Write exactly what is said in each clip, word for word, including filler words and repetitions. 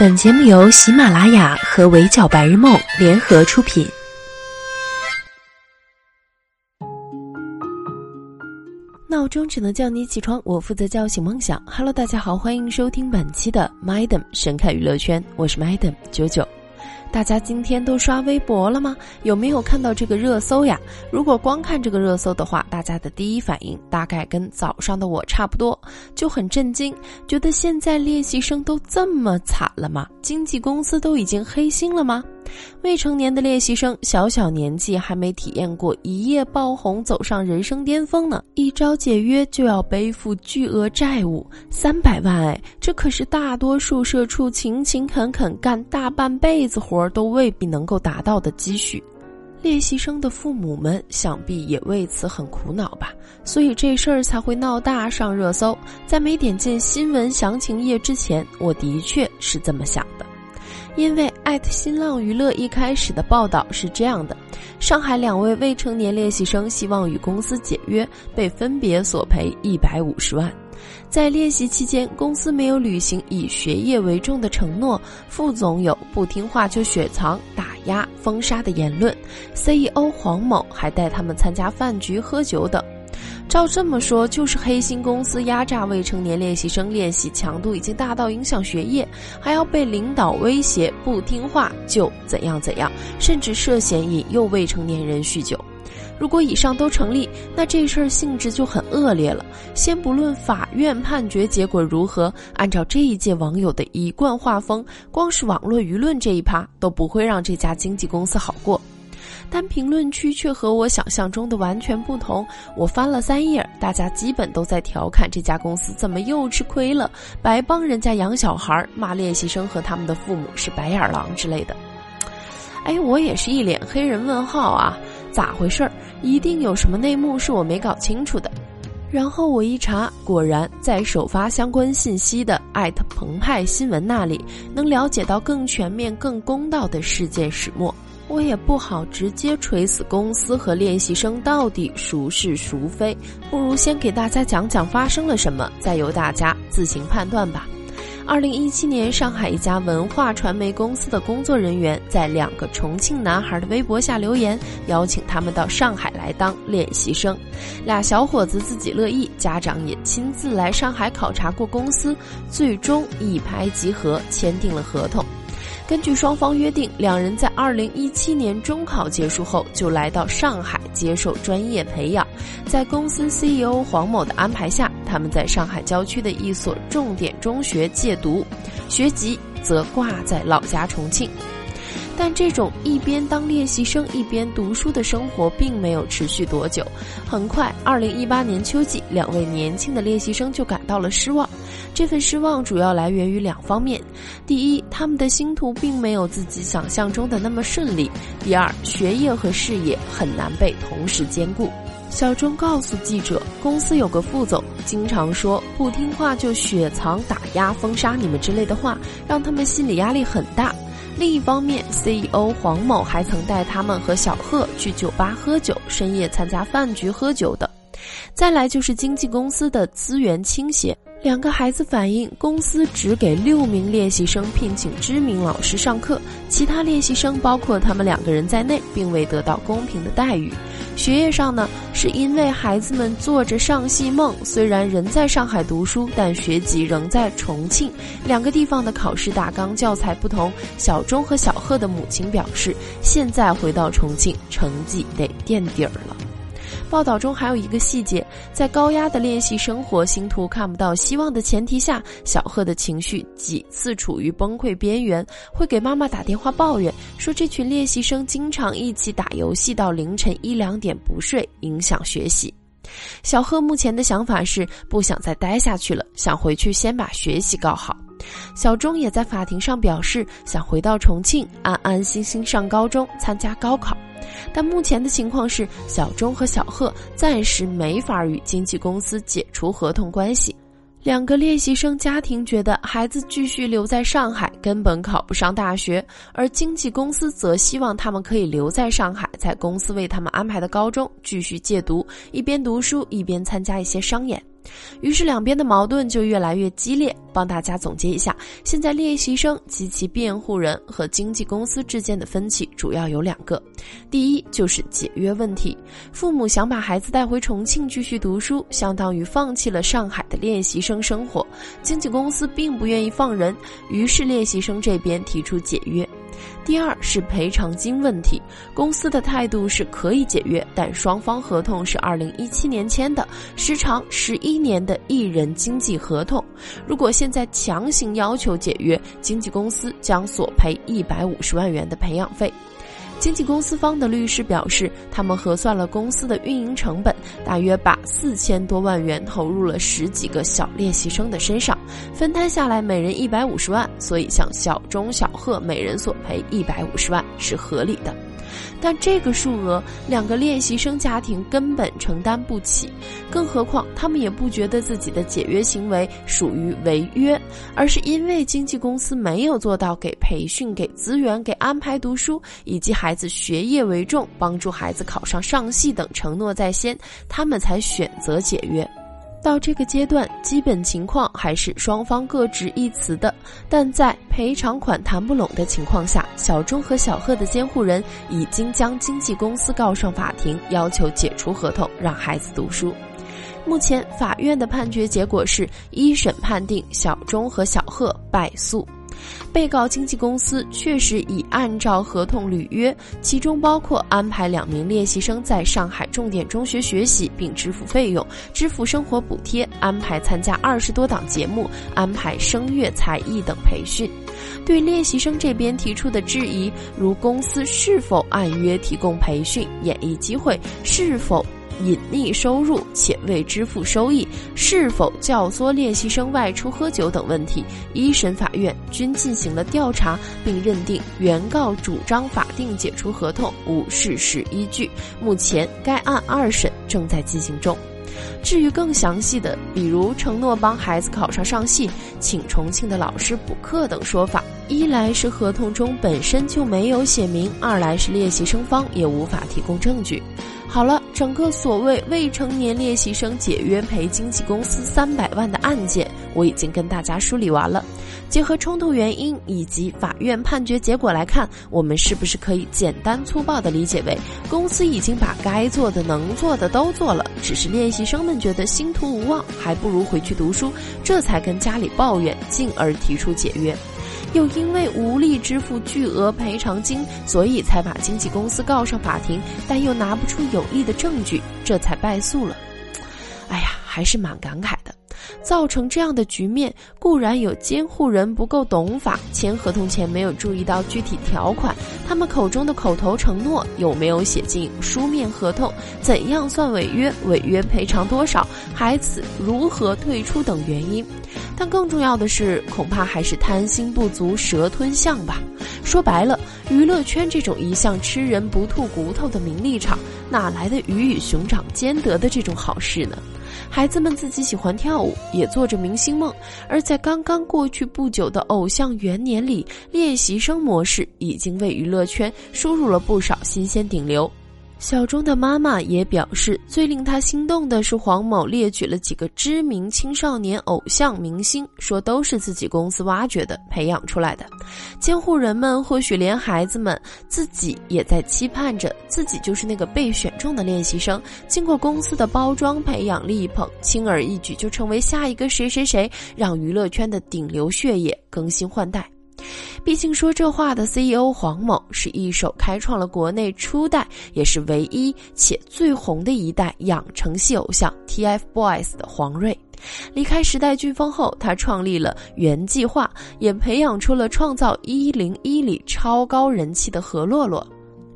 本节目由喜马拉雅和围剿白日梦联合出品。闹钟只能叫你起床，我负责叫醒梦想。哈喽大家好，欢迎收听本期的 Madam 神侃娱乐圈，我是 Madam 九九。大家今天都刷微博了吗？有没有看到这个热搜呀？如果光看这个热搜的话，大家的第一反应大概跟早上的我差不多，就很震惊，觉得现在练习生都这么惨了吗？经纪公司都已经黑心了吗？未成年的练习生小小年纪还没体验过一夜爆红走上人生巅峰呢，一朝解约就要背负巨额债务三百万，哎，这可是大多数社畜勤勤恳恳干大半辈子活都未必能够达到的积蓄。练习生的父母们想必也为此很苦恼吧，所以这事儿才会闹大上热搜。在没点进新闻详情页之前，我的确是这么想的，因为艾特新浪娱乐一开始的报道是这样的：上海两位未成年练习生希望与公司解约，被分别索赔一百五十万。在练习期间，公司没有履行以学业为重的承诺，副总有不听话就雪藏、打压、封杀的言论， C E O 黄某还带他们参加饭局、喝酒等。照这么说，就是黑心公司压榨未成年练习生，练习强度已经大到影响学业，还要被领导威胁不听话就怎样怎样，甚至涉嫌引诱未成年人酗酒。如果以上都成立，那这事儿性质就很恶劣了。先不论法院判决结果如何，按照这一届网友的一贯画风，光是网络舆论这一趴都不会让这家经纪公司好过。但评论区却和我想象中的完全不同，我翻了三页，大家基本都在调侃这家公司怎么又吃亏了，白帮人家养小孩，骂练习生和他们的父母是白眼狼之类的。哎，我也是一脸黑人问号啊，咋回事儿？一定有什么内幕是我没搞清楚的。然后我一查，果然在首发相关信息的艾特澎湃新闻那里，能了解到更全面、更公道的事件始末。我也不好直接锤死公司和练习生到底孰是孰非，不如先给大家讲讲发生了什么，再由大家自行判断吧。二零一七年，上海一家文化传媒公司的工作人员在两个重庆男孩的微博下留言，邀请他们到上海来当练习生。俩小伙子自己乐意，家长也亲自来上海考察过公司，最终一拍即合，签订了合同。根据双方约定，两人在二零一七年中考结束后就来到上海接受专业培养。在公司 C E O 黄某的安排下，他们在上海郊区的一所重点中学借读，学籍则挂在老家重庆。但这种一边当练习生一边读书的生活并没有持续多久，很快二零一八年秋季，两位年轻的练习生就感到了失望。这份失望主要来源于两方面：第一，他们的星途并没有自己想象中的那么顺利；第二，学业和事业很难被同时兼顾。小钟告诉记者，公司有个副总经常说不听话就雪藏、打压、封杀你们之类的话，让他们心理压力很大。另一方面， C E O 黄某还曾带他们和小贺去酒吧喝酒，深夜参加饭局喝酒等。再来就是经纪公司的资源倾斜，两个孩子反映公司只给六名练习生聘请知名老师上课，其他练习生包括他们两个人在内并未得到公平的待遇。学业上呢，是因为孩子们做着上戏梦，虽然人在上海读书，但学籍仍在重庆，两个地方的考试大纲教材不同。小钟和小贺的母亲表示，现在回到重庆，成绩得垫底儿了。报道中还有一个细节，在高压的练习生活、星途看不到希望的前提下，小贺的情绪几次处于崩溃边缘，会给妈妈打电话抱怨，说这群练习生经常一起打游戏到凌晨一两点不睡，影响学习。小贺目前的想法是不想再待下去了，想回去先把学习搞好。小钟也在法庭上表示，想回到重庆安安心心上高中，参加高考。但目前的情况是，小钟和小贺暂时没法与经纪公司解除合同关系。两个练习生家庭觉得孩子继续留在上海根本考不上大学，而经纪公司则希望他们可以留在上海，在公司为他们安排的高中继续借读，一边读书一边参加一些商演。于是两边的矛盾就越来越激烈。帮大家总结一下，现在练习生及其辩护人和经纪公司之间的分歧主要有两个。第一就是解约问题，父母想把孩子带回重庆继续读书，相当于放弃了上海的练习生生活，经纪公司并不愿意放人，于是练习生这边提出解约。第二是赔偿金问题，公司的态度是可以解约，但双方合同是二零一七年签的，时长十一年的艺人经纪合同，如果现在强行要求解约，经纪公司将索赔一百五十万元的培养费。经纪公司方的律师表示，他们核算了公司的运营成本，大约把四千多万元投入了十几个小练习生的身上，分摊下来每人一百五十万，所以向小钟、小贺每人索赔一百五十万是合理的。但这个数额，两个练习生家庭根本承担不起，更何况他们也不觉得自己的解约行为属于违约，而是因为经纪公司没有做到给培训、给资源、给安排读书以及孩子学业为重，帮助孩子考上上戏等承诺在先，他们才选择解约。到这个阶段，基本情况还是双方各执一词的，但在赔偿款谈不拢的情况下，小钟和小贺的监护人已经将经纪公司告上法庭，要求解除合同，让孩子读书。目前法院的判决结果是，一审判定小钟和小贺败诉，被告经纪公司确实已按照合同履约，其中包括安排两名练习生在上海重点中学学习并支付费用，支付生活补贴，安排参加二十多档节目，安排声乐才艺等培训。对练习生这边提出的质疑，如公司是否按约提供培训、演艺机会，是否隐匿收入且未支付收益，是否教唆练习生外出喝酒等问题，一审法院均进行了调查，并认定原告主张法定解除合同无事实依据。目前该案二审正在进行中。至于更详细的，比如承诺帮孩子考上上戏、请重庆的老师补课等说法，一来是合同中本身就没有写明，二来是练习生方也无法提供证据。好了，整个所谓未成年练习生解约赔经纪公司三百万的案件，我已经跟大家梳理完了。结合冲突原因以及法院判决结果来看，我们是不是可以简单粗暴地理解为，公司已经把该做的、能做的都做了，只是练习生们觉得星途无望，还不如回去读书，这才跟家里抱怨，进而提出解约。又因为无力支付巨额赔偿金，所以才把经纪公司告上法庭，但又拿不出有力的证据，这才败诉了。哎呀，还是蛮感慨的。造成这样的局面，固然有监护人不够懂法，签合同前没有注意到具体条款，他们口中的口头承诺有没有写进书面合同，怎样算违约，违约赔偿多少，孩子如何退出等原因。但更重要的是，恐怕还是贪心不足蛇吞象吧。说白了，娱乐圈这种一向吃人不吐骨头的名利场，哪来的鱼与熊掌兼得的这种好事呢？孩子们自己喜欢跳舞，也做着明星梦，而在刚刚过去不久的偶像元年里，练习生模式已经为娱乐圈输入了不少新鲜顶流。小钟的妈妈也表示，最令她心动的是黄某列举了几个知名青少年偶像明星，说都是自己公司挖掘的、培养出来的。监护人们或许连孩子们自己也在期盼着，自己就是那个被选中的练习生，经过公司的包装、培养、力捧，轻而易举就成为下一个谁谁谁，让娱乐圈的顶流血液更新换代。毕竟说这话的 C E O 黄某是一手开创了国内初代，也是唯一且最红的一代养成系偶像 T F B O Y S 的黄睿。离开时代俊峰后，他创立了原计划，也培养出了创造一零一里超高人气的何洛洛。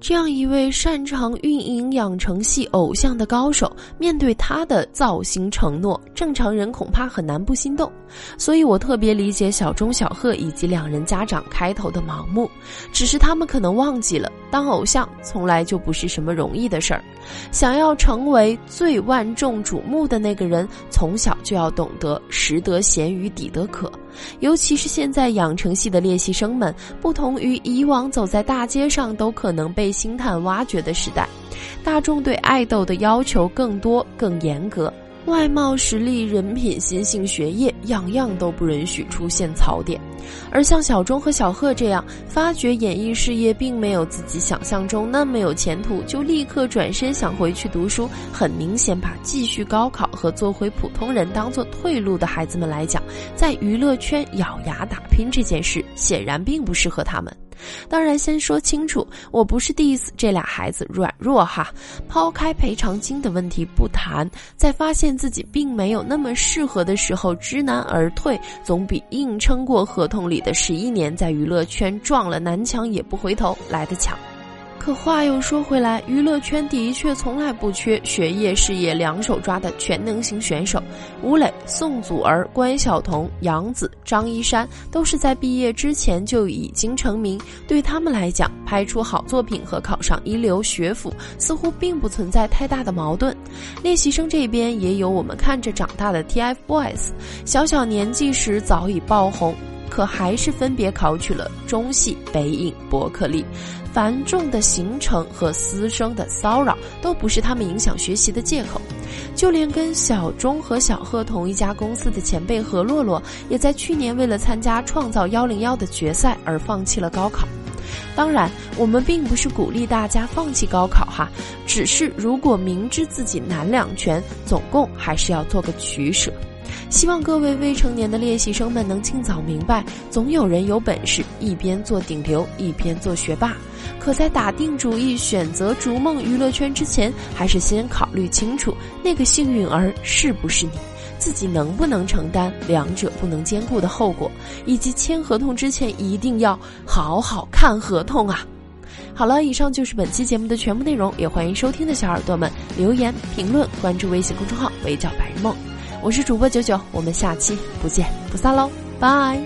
这样一位擅长运营养成系偶像的高手，面对他的造型承诺，正常人恐怕很难不心动。所以我特别理解小钟、小贺以及两人家长开头的盲目，只是他们可能忘记了，当偶像从来就不是什么容易的事儿。想要成为最万众瞩目的那个人，从小就要懂得食得咸鱼抵得渴。尤其是现在养成系的练习生们，不同于以往走在大街上都可能被星探挖掘的时代，大众对爱豆的要求更多更严格，外貌、实力、人品、心性、学业，样样都不允许出现槽点。而像小钟和小贺这样发觉演艺事业并没有自己想象中那么有前途，就立刻转身想回去读书，很明显把继续高考和做回普通人当做退路的孩子们来讲，在娱乐圈咬牙打拼这件事显然并不适合他们。当然先说清楚，我不是 diss 这俩孩子软弱哈，抛开赔偿金的问题不谈，在发现自己并没有那么适合的时候知难而退，总比硬撑过合同里的十一年在娱乐圈撞了南墙也不回头来得强。可话又说回来，娱乐圈的确从来不缺学业事业两手抓的全能型选手，吴磊、宋祖儿、关晓彤、杨紫、张一山都是在毕业之前就已经成名，对他们来讲，拍出好作品和考上一流学府似乎并不存在太大的矛盾。练习生这边也有我们看着长大的 T F boys， 小小年纪时早已爆红，可还是分别考取了中戏、北影、伯克利。繁重的行程和私生的骚扰都不是他们影响学习的借口。就连跟小钟和小贺同一家公司的前辈何洛洛，也在去年为了参加创造一零一的决赛而放弃了高考。当然，我们并不是鼓励大家放弃高考哈，只是如果明知自己难两全，总共还是要做个取舍。希望各位未成年的练习生们能尽早明白，总有人有本事一边做顶流一边做学霸，可在打定主意选择逐梦娱乐圈之前，还是先考虑清楚那个幸运儿是不是你，自己能不能承担两者不能兼顾的后果，以及签合同之前一定要好好看合同啊。好了，以上就是本期节目的全部内容，也欢迎收听的小耳朵们留言评论，关注微信公众号围剿白日梦，我是主播九九，我们下期不见不散喽，拜。